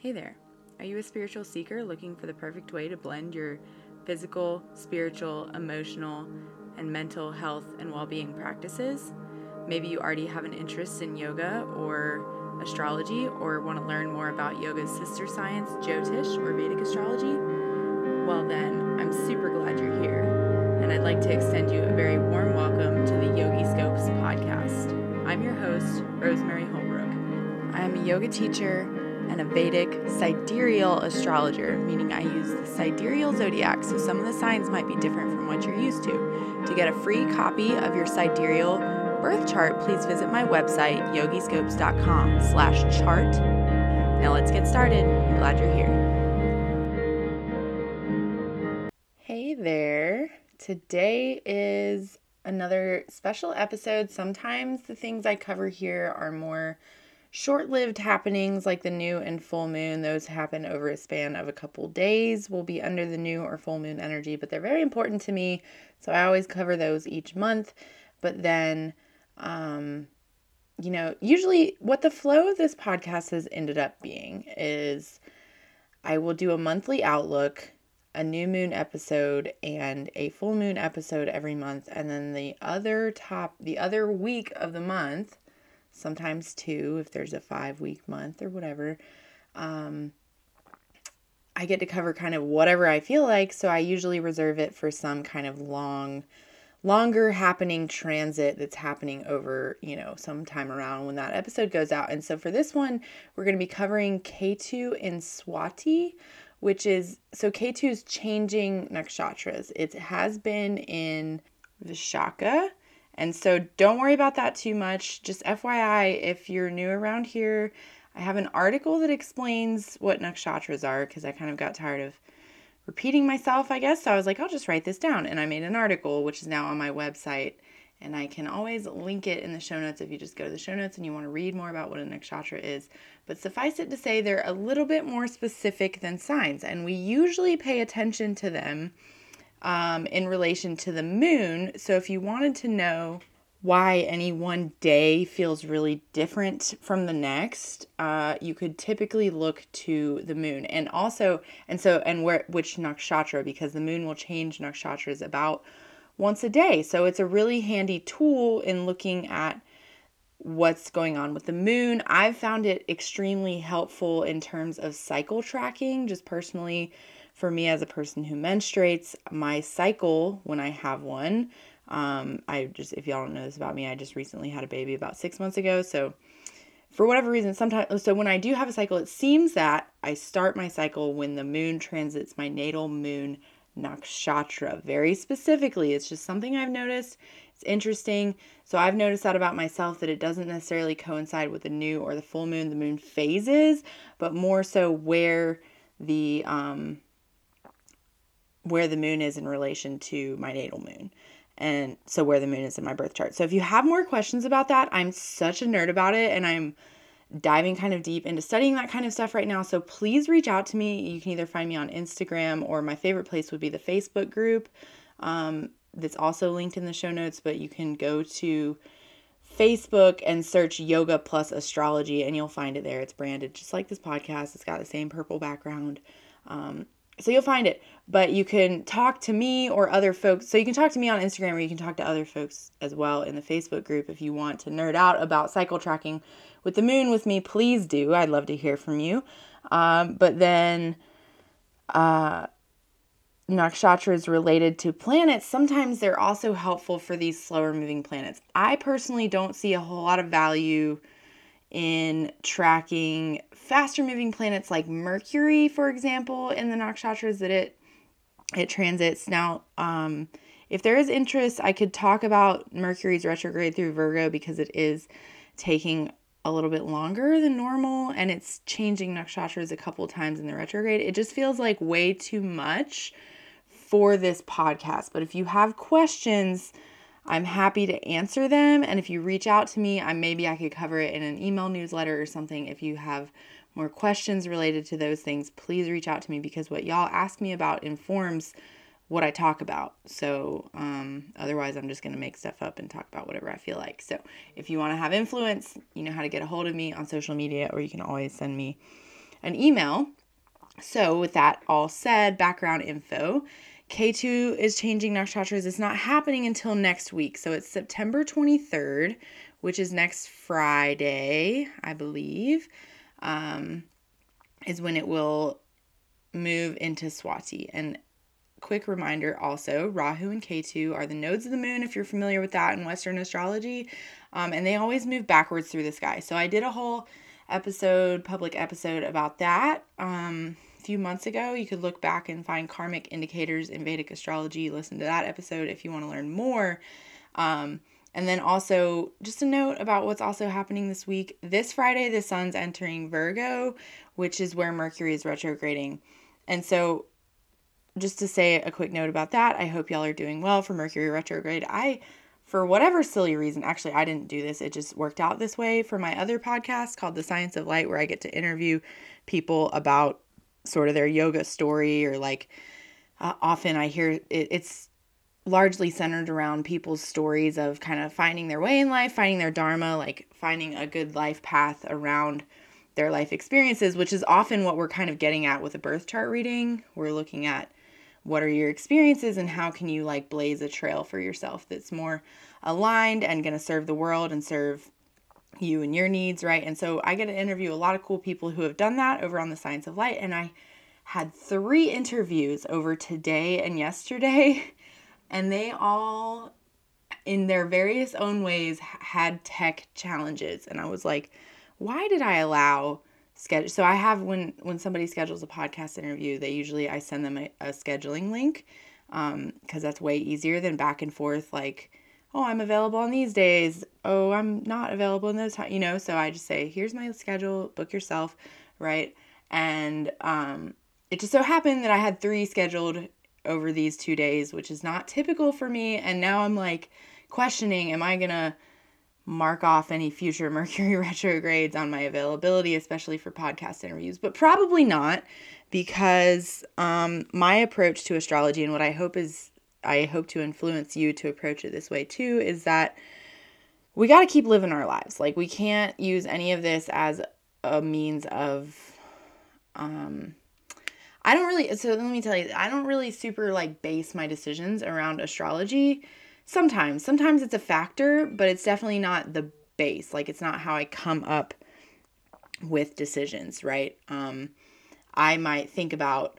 Hey there, are you a spiritual seeker looking for the perfect way to blend your physical, spiritual, emotional, and mental health and well-being practices? Maybe you already have an interest in yoga or astrology, or want to learn more about yoga's sister science, Jyotish, or Vedic astrology? Well then, I'm super glad you're here, and I'd like to extend you a very warm welcome to the Yogi Scopes podcast. I'm your host, Rosemary Holbrook. I am a yoga teacher and a Vedic sidereal astrologer, meaning I use the sidereal zodiac, so some of the signs might be different from what you're used to. To get a free copy of your sidereal birth chart, please visit my website, yogiscopes.com/chart. Now let's get started. I'm glad you're here. Hey there. Today is another special episode. Sometimes the things I cover here are more short-lived happenings, like the new and full moon. Those happen over a span of a couple days. We'll be under the new or full moon energy, but they're very important to me, so I always cover those each month. But then, usually what the flow of this podcast has ended up being is I will do a monthly outlook, a new moon episode, and a full moon episode every month, and then the other week of the month, sometimes two, if there's a 5-week month or whatever, I get to cover kind of whatever I feel like. So I usually reserve it for some kind of longer happening transit that's happening over, sometime around when that episode goes out. And so for this one, we're going to be covering Ketu in Swati, so Ketu's changing nakshatras. It has been in Vishakha. And so don't worry about that too much. Just FYI, if you're new around here, I have an article that explains what nakshatras are, because I kind of got tired of repeating myself, I guess. So I was like, I'll just write this down. And I made an article, which is now on my website. And I can always link it in the show notes if you just go to the show notes and you want to read more about what a nakshatra is. But suffice it to say, they're a little bit more specific than signs. And we usually pay attention to them in relation to the moon. So if you wanted to know why any one day feels really different from the next, you could typically look to the moon, and which nakshatra, because the moon will change nakshatras about once a day. So it's a really handy tool in looking at what's going on with the moon. I've found it extremely helpful in terms of cycle tracking, just personally. For me, as a person who menstruates, my cycle, when I have one, if y'all don't know this about me, I just recently had a baby about 6 months ago. So for whatever reason, so when I do have a cycle, it seems that I start my cycle when the moon transits my natal moon nakshatra very specifically. It's just something I've noticed. It's interesting. So I've noticed that about myself, that it doesn't necessarily coincide with the new or the full moon, the moon phases, but more so where the moon is in relation to my natal moon, and so where the moon is in my birth chart. So if you have more questions about that, I'm such a nerd about it, and I'm diving kind of deep into studying that kind of stuff right now, so please reach out to me. You can either find me on Instagram, or my favorite place would be the Facebook group that's also linked in the show notes, but you can go to Facebook and search Yoga Plus Astrology, and you'll find it there. It's branded just like this podcast. It's got the same purple background. So you'll find it, but you can talk to me or other folks. So you can talk to me on Instagram, or you can talk to other folks as well in the Facebook group. If you want to nerd out about cycle tracking with the moon with me, please do. I'd love to hear from you. But then nakshatras related to planets, sometimes they're also helpful for these slower moving planets. I personally don't see a whole lot of value in tracking faster moving planets like Mercury, for example, in the nakshatras that it transits. Now, if there is interest, I could talk about Mercury's retrograde through Virgo, because it is taking a little bit longer than normal, and it's changing nakshatras a couple times in the retrograde. It just feels like way too much for this podcast. But if you have questions, I'm happy to answer them, and if you reach out to me, maybe I could cover it in an email newsletter or something. If you have more questions related to those things, please reach out to me, because what y'all ask me about informs what I talk about. So otherwise, I'm just going to make stuff up and talk about whatever I feel like. So if you want to have influence, you know how to get a hold of me on social media, or you can always send me an email. So with that all said, background info, K2 is changing nakshatras. It's not happening until next week. So it's September 23rd, which is next Friday, I believe, is when it will move into Swati. And quick reminder also, Rahu and Ketu are the nodes of the moon, if you're familiar with that in Western astrology, and they always move backwards through the sky. So I did a whole public episode about that a few months ago. You could look back and find karmic indicators in Vedic astrology. Listen to that episode if you want to learn more. And then also, just a note about what's also happening this week. This Friday, the sun's entering Virgo, which is where Mercury is retrograding. And so just to say a quick note about that, I hope y'all are doing well for Mercury retrograde. For whatever silly reason, actually I didn't do this, it just worked out this way for my other podcast called The Science of Light, where I get to interview people about sort of their yoga story, or like often I hear it's largely centered around people's stories of kind of finding their way in life, finding their dharma, like finding a good life path around their life experiences, which is often what we're kind of getting at with a birth chart reading. We're looking at what are your experiences and how can you like blaze a trail for yourself that's more aligned and going to serve the world and serve you and your needs, right? And so I get to interview a lot of cool people who have done that over on The Science of Light. And I had 3 interviews over today and yesterday, and they all, in their various own ways, had tech challenges. And I was like, why did I allow... So I have, when somebody schedules a podcast interview, I send them a scheduling link, because that's way easier than back and forth, like, oh, I'm available on these days, oh, I'm not available in those times, you know. So I just say, here's my schedule, book yourself, right? And it just so happened that I had 3 scheduled over these 2 days, which is not typical for me, and now I'm like questioning, am I gonna mark off any future Mercury retrogrades on my availability, especially for podcast interviews? But probably not, because my approach to astrology, and what I hope to influence you to approach it this way too, is that we got to keep living our lives. Like, we can't use any of this as a means of I don't really super like base my decisions around astrology. Sometimes it's a factor, but it's definitely not the base. Like, it's not how I come up with decisions, right? I might think about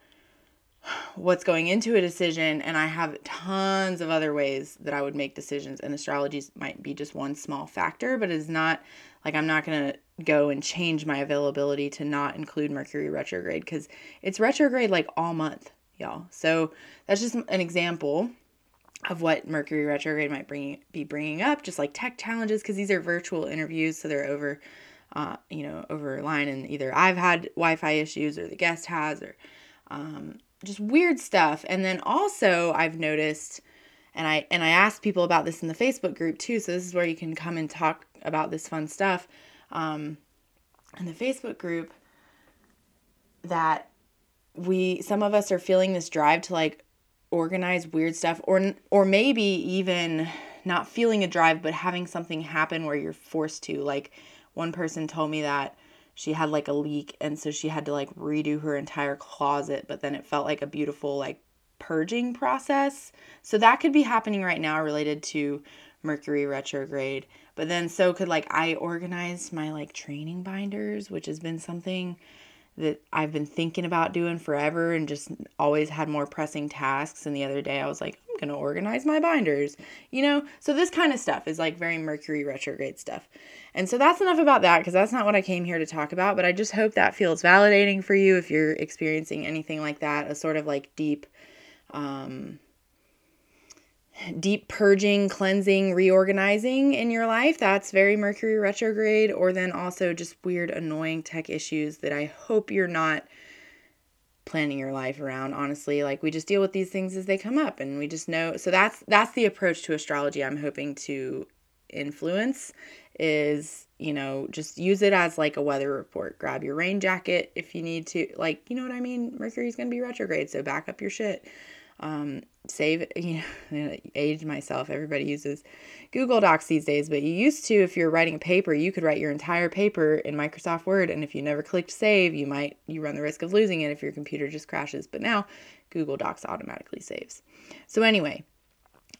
what's going into a decision, and I have tons of other ways that I would make decisions, and astrology might be just one small factor, but it's not like I'm not going to go and change my availability to not include Mercury retrograde, because it's retrograde like all month, y'all. So that's just an example of what Mercury retrograde might be bringing up, just like tech challenges, because these are virtual interviews, so they're over, over line, and either I've had Wi-Fi issues or the guest has, or just weird stuff. And then also I've noticed, and I asked people about this in the Facebook group too, so this is where you can come and talk about this fun stuff in the Facebook group, that some of us are feeling this drive to like organize weird stuff, or maybe even not feeling a drive, but having something happen where you're forced to. Like, one person told me that she had like a leak, and so she had to like redo her entire closet, but then it felt like a beautiful like purging process. So that could be happening right now related to Mercury retrograde. But then so could like, I organized my like training binders, which has been something that I've been thinking about doing forever and just always had more pressing tasks. And the other day I was like, I'm going to organize my binders, you know? So this kind of stuff is like very Mercury retrograde stuff. And so that's enough about that, because that's not what I came here to talk about, but I just hope that feels validating for you if you're experiencing anything like that, a sort of like deep purging, cleansing, reorganizing in your life. That's very Mercury retrograde. Or then also just weird, annoying tech issues that I hope you're not planning your life around, honestly. Like, we just deal with these things as they come up, and we just know. So that's the approach to astrology I'm hoping to influence, is, you know, just use it as like a weather report. Grab your rain jacket if you need to, like, you know what I mean? Mercury's going to be retrograde, so back up your shit. save, you know, aged myself. Everybody uses Google Docs these days, but you used to, if you're writing a paper, you could write your entire paper in Microsoft Word. And if you never clicked save, you run the risk of losing it if your computer just crashes. But now Google Docs automatically saves. So anyway,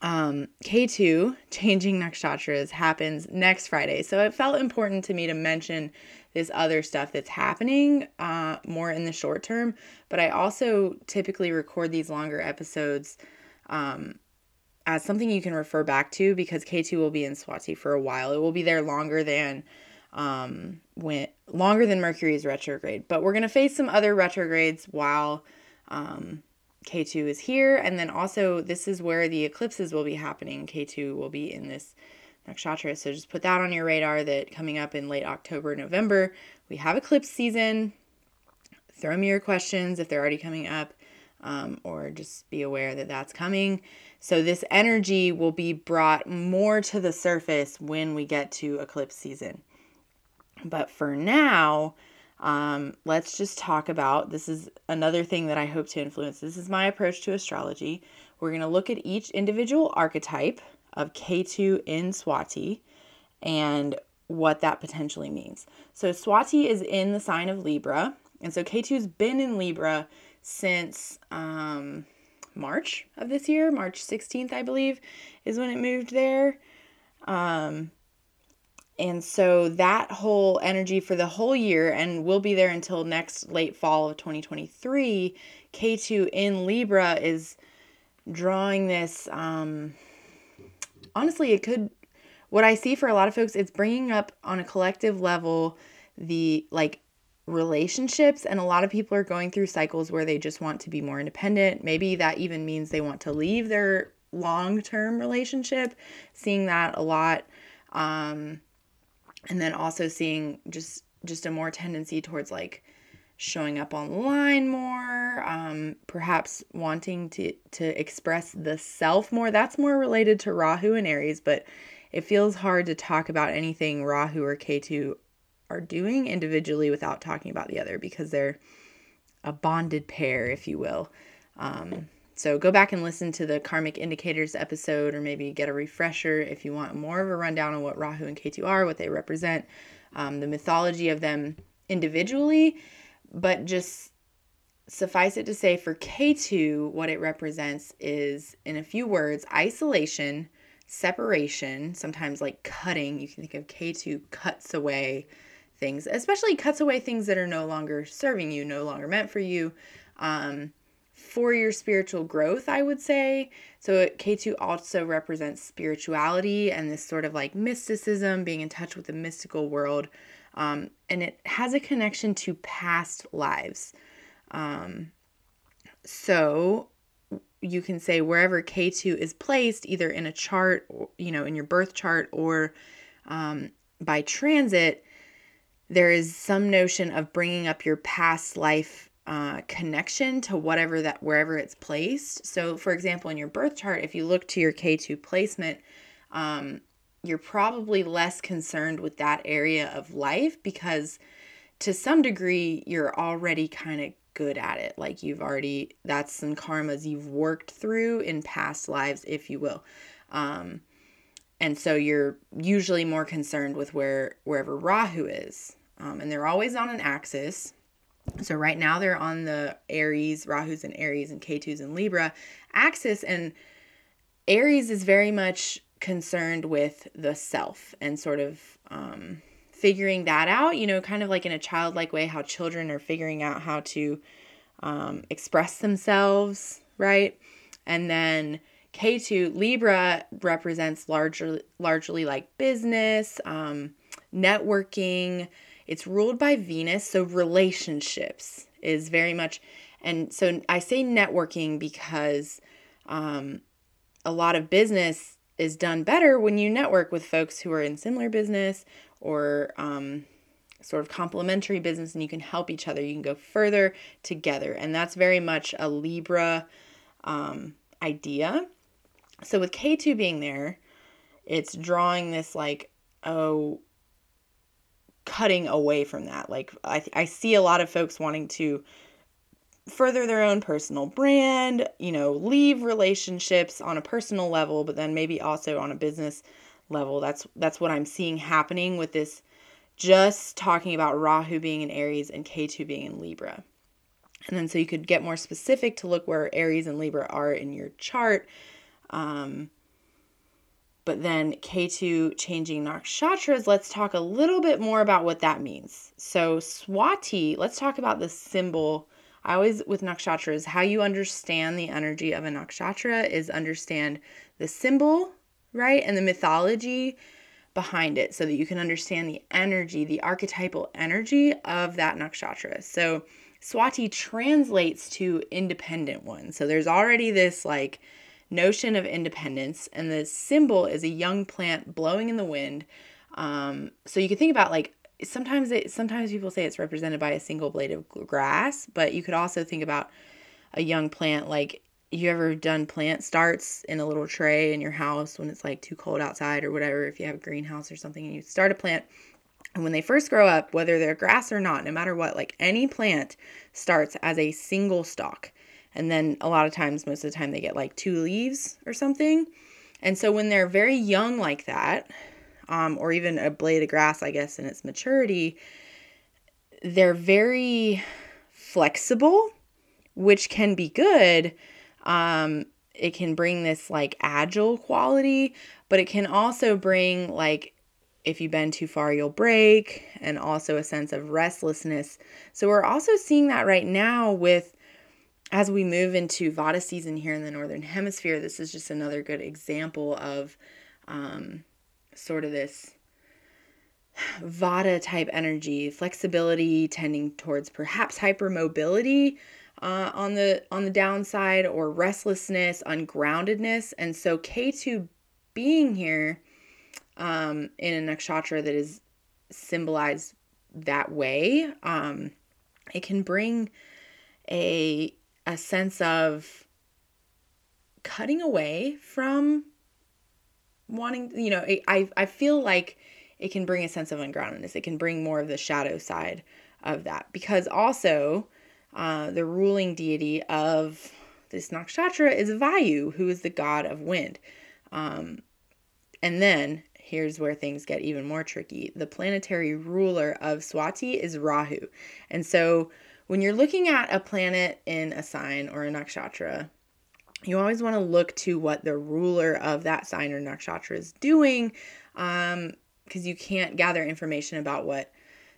K2, changing nakshatras, happens next Friday. So it felt important to me to mention this other stuff that's happening more in the short term. But I also typically record these longer episodes as something you can refer back to, because K2 will be in Swati for a while. It will be there longer than Mercury's retrograde. But we're going to face some other retrogrades while K2 is here. And then also, this is where the eclipses will be happening. K2 will be in this nakshatra. So just put that on your radar that coming up in late October, November, we have eclipse season. Throw me your questions if they're already coming up, or just be aware that that's coming. So this energy will be brought more to the surface when we get to eclipse season. But for now, let's just talk about, this is another thing that I hope to influence. This is my approach to astrology. We're going to look at each individual archetype of Ketu in Swati and what that potentially means. So Swati is in the sign of Libra. And so Ketu's been in Libra since March of this year. March 16th, I believe, is when it moved there. And so that whole energy for the whole year, and will be there until next late fall of 2023, K2 in Libra is drawing this, honestly, it could, what I see for a lot of folks, it's bringing up on a collective level the, like, relationships. And a lot of people are going through cycles where they just want to be more independent. Maybe that even means they want to leave their long-term relationship, seeing that a lot. And then also seeing just a more tendency towards like showing up online more, perhaps wanting to express the self more. That's more related to Rahu and Aries, but it feels hard to talk about anything Rahu or Ketu are doing individually without talking about the other, because they're a bonded pair, if you will. So go back and listen to the Karmic Indicators episode, or maybe get a refresher if you want more of a rundown on what Rahu and Ketu are, what they represent, the mythology of them individually. But just suffice it to say, for Ketu, what it represents is, in a few words, isolation, separation, sometimes like cutting. You can think of Ketu cuts away things, especially cuts away things that are no longer serving you, no longer meant for you, for your spiritual growth, I would say. So K2 also represents spirituality and this sort of like mysticism, being in touch with the mystical world. And it has a connection to past lives. So you can say wherever K2 is placed, either in a chart, or, you know, in your birth chart, or by transit, there is some notion of bringing up your past life connection to whatever that, wherever it's placed. So for example, in your birth chart, if you look to your K2 placement, you're probably less concerned with that area of life, because to some degree you're already kind of good at it. Like that's some karmas you've worked through in past lives, if you will. And so you're usually more concerned with wherever Rahu is. And they're always on an axis. So right now they're on the Aries, Rahu's in Aries and Ketu's in Libra axis, and Aries is very much concerned with the self and sort of figuring that out, you know, kind of like in a childlike way how children are figuring out how to express themselves, right? And then Ketu, Libra, represents largely like business, networking. It's ruled by Venus, so relationships is very much, and so I say networking because a lot of business is done better when you network with folks who are in similar business, or sort of complementary business, and you can help each other. You can go further together, and that's very much a Libra idea. So with K2 being there, it's drawing this like, oh, cutting away from that. Like I see a lot of folks wanting to further their own personal brand, you know, leave relationships on a personal level, but then maybe also on a business level. That's what I'm seeing happening with this, just talking about Rahu being in Aries and K2 being in Libra. And then so you could get more specific to look where Aries and Libra are in your chart. But then K2 changing nakshatras, let's talk a little bit more about what that means. So Swati, let's talk about the symbol. I always, with nakshatras, how you understand the energy of a nakshatra is understand the symbol, right? And the mythology behind it so that you can understand the energy, the archetypal energy of that nakshatra. So Swati translates to independent one. So there's already this like notion of independence, and the symbol is a young plant blowing in the wind. So you can think about like, sometimes people say it's represented by a single blade of grass, but you could also think about a young plant. Like, you ever done plant starts in a little tray in your house when it's like too cold outside or whatever, if you have a greenhouse or something, and you start a plant, and when they first grow up, whether they're grass or not, no matter what, like any plant starts as a single stalk. And then a lot of times, most of the time, they get like two leaves or something. And so when they're very young like that, or even a blade of grass, I guess, in its maturity, they're very flexible, which can be good. It can bring this like agile quality, but it can also bring like, if you bend too far, you'll break, and also a sense of restlessness. So we're also seeing that right now with, as we move into Vata season here in the Northern Hemisphere, this is just another good example of, sort of this Vata type energy, flexibility tending towards perhaps hypermobility on the downside, or restlessness, ungroundedness. And so K2 being here in a nakshatra that is symbolized that way, it can bring a sense of cutting away from wanting, you know, I feel like it can bring a sense of ungroundedness. It can bring more of the shadow side of that, because also the ruling deity of this nakshatra is Vayu, who is the god of wind. And then here's where things get even more tricky. The planetary ruler of Swati is Rahu. And so when you're looking at a planet in a sign or a nakshatra, you always want to look to what the ruler of that sign or nakshatra is doing, because you can't gather information about what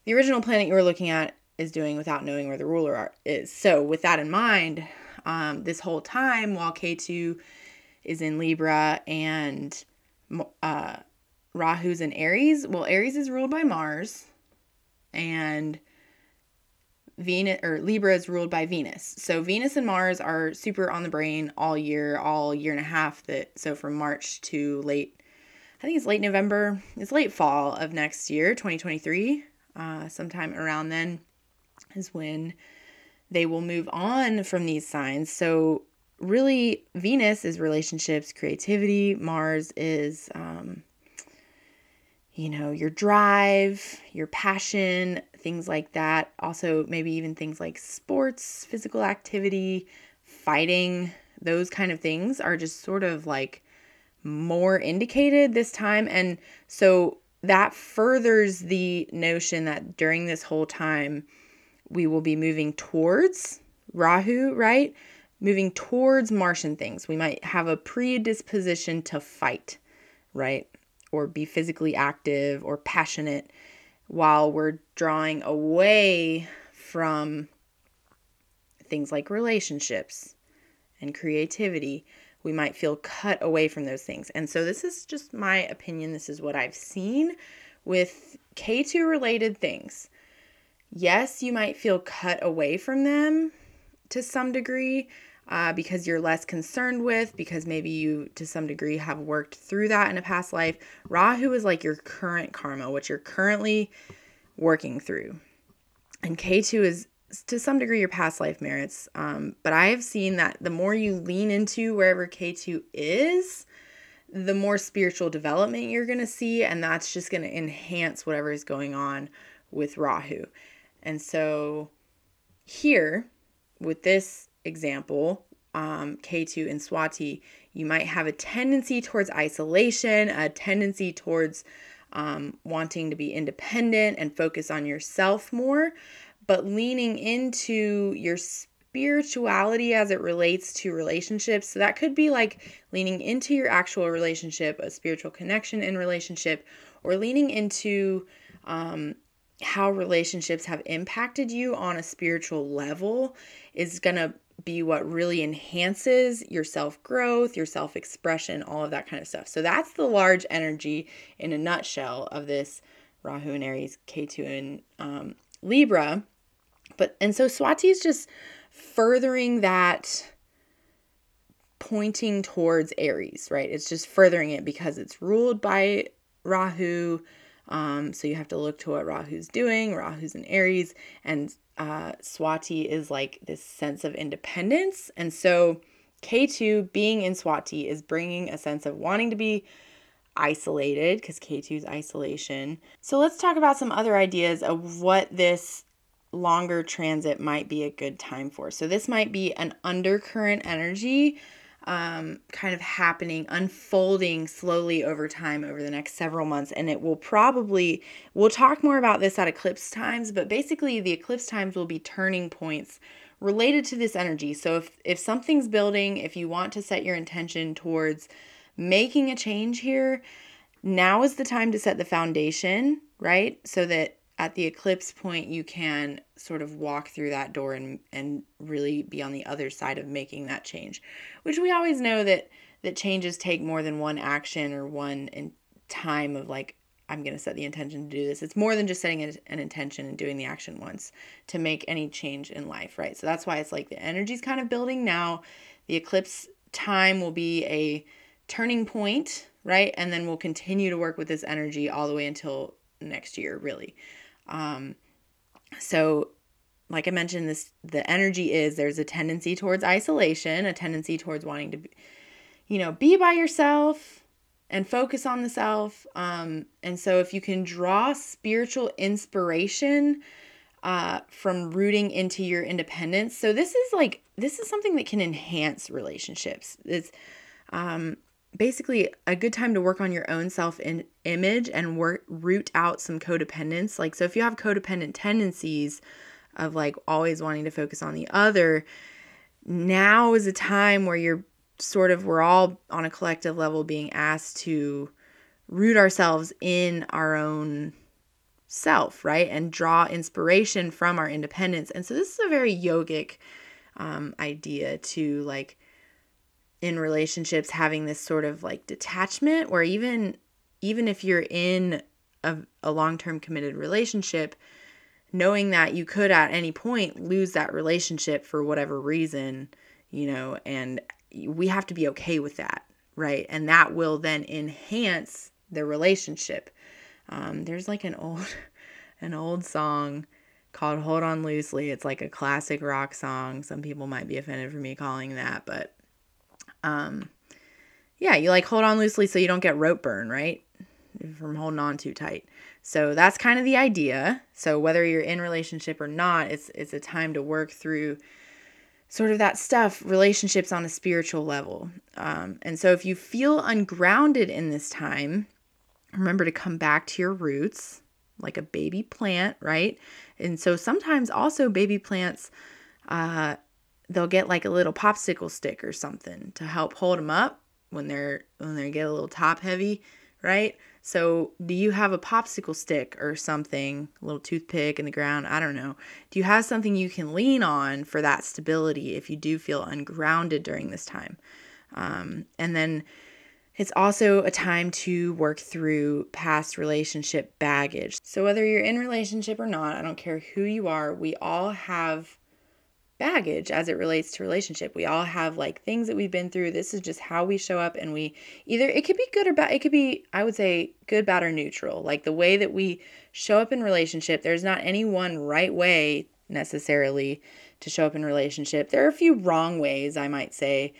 the original planet you were looking at is doing without knowing where the ruler is. So with that in mind, this whole time while K2 is in Libra and Rahu's in Aries, well, Aries is ruled by Mars, and Venus, or Libra, is ruled by Venus. So Venus and Mars are super on the brain all year and a half. So from March to late, I think it's late November, it's late fall of next year, 2023, sometime around then is when they will move on from these signs. So really, Venus is relationships, creativity. Mars is, you know, your drive, your passion, things like that. Also, maybe even things like sports, physical activity, fighting, those kind of things are just sort of like more indicated this time. And so that furthers the notion that during this whole time, we will be moving towards Rahu, right? Moving towards Martian things. We might have a predisposition to fight, right? Or be physically active or passionate, while we're drawing away from things like relationships and creativity. We might feel cut away from those things. And so this is just my opinion. This is what I've seen with K2 related things. Yes, you might feel cut away from them to some degree, because you're less concerned with, because maybe you, to some degree, have worked through that in a past life. Rahu is like your current karma, what you're currently working through. And K2 is, to some degree, your past life merits. But I have seen that the more you lean into wherever K2 is, the more spiritual development you're going to see. And that's just going to enhance whatever is going on with Rahu. And so here, with this example, K2 and Swati, you might have a tendency towards isolation, a tendency towards wanting to be independent and focus on yourself more, but leaning into your spirituality as it relates to relationships. So that could be like leaning into your actual relationship, a spiritual connection in relationship, or leaning into how relationships have impacted you on a spiritual level is going to be what really enhances your self-growth, your self-expression, all of that kind of stuff. So that's the large energy in a nutshell of this Rahu and Aries, Ketu and Libra. So Swati is just furthering that, pointing towards Aries, right? It's just furthering it because it's ruled by Rahu. So you have to look to what Rahu's doing. Rahu's in Aries, and Swati is like this sense of independence. And so K2 being in Swati is bringing a sense of wanting to be isolated, because K2 is isolation. So let's talk about some other ideas of what this longer transit might be a good time for. So this might be an undercurrent energy kind of happening, unfolding slowly over time over the next several months. And it will probably, we'll talk more about this at eclipse times, but basically the eclipse times will be turning points related to this energy. So if something's building, if you want to set your intention towards making a change here, now is the time to set the foundation, right? So that at the eclipse point, you can sort of walk through that door and really be on the other side of making that change, which we always know that changes take more than one action or one in time of like, I'm going to set the intention to do this. It's more than just setting an intention and doing the action once to make any change in life, right? So that's why it's like the energy's kind of building now. The eclipse time will be a turning point, right? And then we'll continue to work with this energy all the way until next year, really. So like I mentioned, the energy is there's a tendency towards isolation, a tendency towards wanting to, be by yourself and focus on the self. And so if you can draw spiritual inspiration, from rooting into your independence. So this is something that can enhance relationships. It's, basically a good time to work on your own self-image and root out some codependence. Like, so if you have codependent tendencies of like always wanting to focus on the other, now is a time where we're all on a collective level being asked to root ourselves in our own self, right? And draw inspiration from our independence. And so this is a very yogic idea to like, in relationships, having this sort of like detachment where even if you're in a long-term committed relationship, knowing that you could at any point lose that relationship for whatever reason, and we have to be okay with that, right? And that will then enhance the relationship. There's like an old song called Hold On Loosely. It's like a classic rock song. Some people might be offended for me calling that, but you like hold on loosely so you don't get rope burn, right? From holding on too tight. So that's kind of the idea. So whether you're in relationship or not, it's a time to work through sort of that stuff, relationships on a spiritual level. And so if you feel ungrounded in this time, remember to come back to your roots like a baby plant, right? And so sometimes also baby plants, they'll get like a little popsicle stick or something to help hold them up when they get a little top heavy, right? So do you have a popsicle stick or something, a little toothpick in the ground? I don't know. Do you have something you can lean on for that stability if you do feel ungrounded during this time? And then it's also a time to work through past relationship baggage. So whether you're in relationship or not, I don't care who you are, we all have baggage as it relates to relationship. We all have like things that we've been through. This is just how we show up, and it could be good or bad. It could be, I would say, good, bad, or neutral. Like the way that we show up in relationship, there's not any one right way necessarily to show up in relationship. There are a few wrong ways, I might say.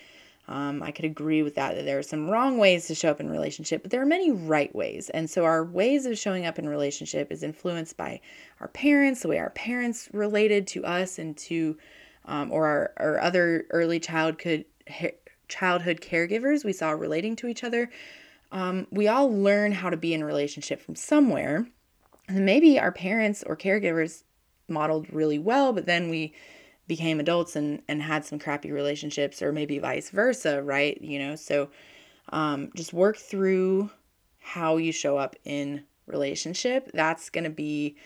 I could agree with that there are some wrong ways to show up in relationship, but there are many right ways. And so our ways of showing up in relationship is influenced by our parents, the way our parents related to us and to or other early childhood caregivers we saw relating to each other. We all learn how to be in relationship from somewhere. And maybe our parents or caregivers modeled really well, but then we became adults and had some crappy relationships, or maybe vice versa, right? You know, so just work through how you show up in relationship. That's going to be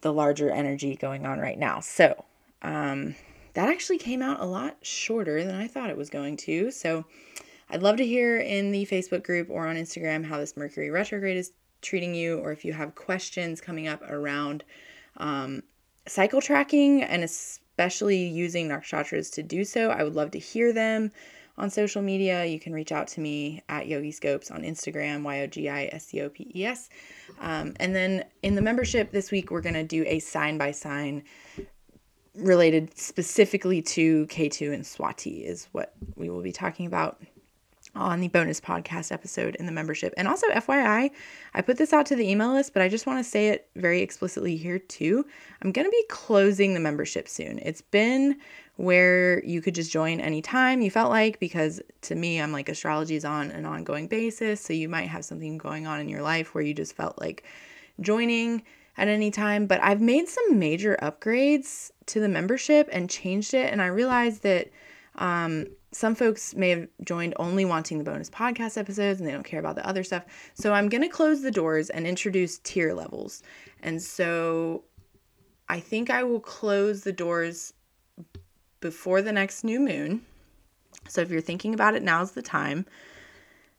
the larger energy going on right now. So that actually came out a lot shorter than I thought it was going to. So I'd love to hear in the Facebook group or on Instagram how this Mercury retrograde is treating you, or if you have questions coming up around cycle tracking, and especially using nakshatras to do so. I would love to hear them on social media. You can reach out to me at Yogi Scopes on Instagram, YOGISCOPES. And then in the membership this week, we're going to do a sign-by-sign related specifically to K2 and Swati is what we will be talking about on the bonus podcast episode in the membership. And also, FYI, I put this out to the email list, but I just want to say it very explicitly here too. I'm going to be closing the membership soon. It's been where you could just join anytime you felt like, because to me, I'm like, astrology is on an ongoing basis. So you might have something going on in your life where you just felt like joining at any time. But I've made some major upgrades to the membership and changed it. And I realized that, some folks may have joined only wanting the bonus podcast episodes and they don't care about the other stuff. So I'm going to close the doors and introduce tier levels. And so I think I will close the doors before the next new moon. So if you're thinking about it, now's the time.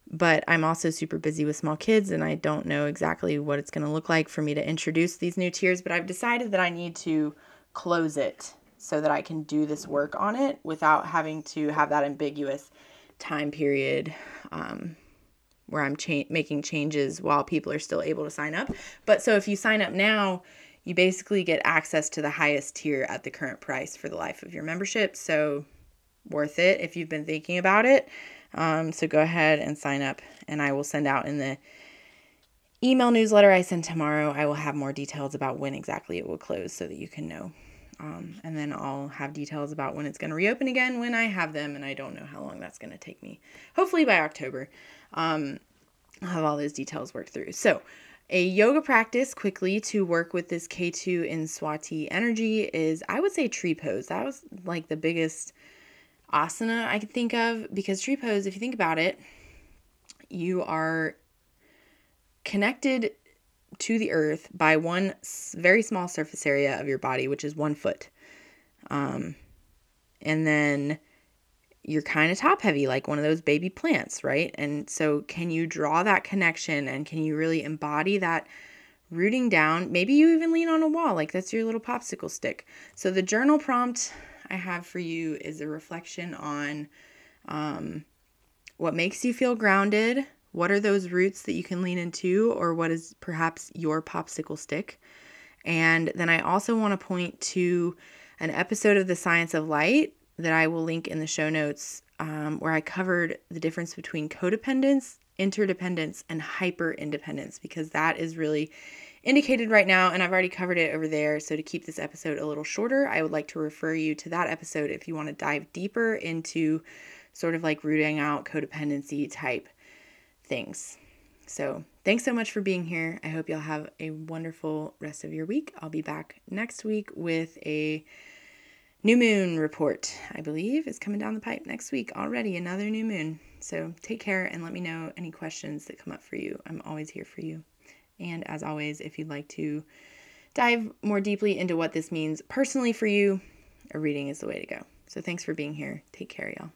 But I'm also super busy with small kids and I don't know exactly what it's going to look like for me to introduce these new tiers. But I've decided that I need to close it so that I can do this work on it without having to have that ambiguous time period where I'm making changes while people are still able to sign up. But so if you sign up now, you basically get access to the highest tier at the current price for the life of your membership. So worth it if you've been thinking about it. So go ahead and sign up, and I will send out in the email newsletter I send tomorrow, I will have more details about when exactly it will close so that you can know. And then I'll have details about when it's going to reopen again, when I have them, and I don't know how long that's going to take me. Hopefully by October, I'll have all those details worked through. So a yoga practice quickly to work with this K2 in Swati energy is, I would say, tree pose. That was like the biggest asana I could think of, because tree pose, if you think about it, you are connected to the earth by one very small surface area of your body, which is 1 foot. And then you're kind of top heavy, like one of those baby plants, right? And so can you draw that connection, and can you really embody that rooting down? Maybe you even lean on a wall, like that's your little popsicle stick. So the journal prompt I have for you is a reflection on what makes you feel grounded. What are those roots that you can lean into, or what is perhaps your popsicle stick? And then I also want to point to an episode of The Science of Light that I will link in the show notes, where I covered the difference between codependence, interdependence, and hyper-independence, because that is really indicated right now, and I've already covered it over there. So to keep this episode a little shorter, I would like to refer you to that episode if you want to dive deeper into sort of like rooting out codependency type things. So thanks so much for being here. I hope y'all have a wonderful rest of your week. I'll be back next week with a new moon report, I believe, is coming down the pipe next week already, another new moon. So take care and let me know any questions that come up for you. I'm always here for you. And as always, if you'd like to dive more deeply into what this means personally for you, a reading is the way to go. So thanks for being here. Take care, y'all.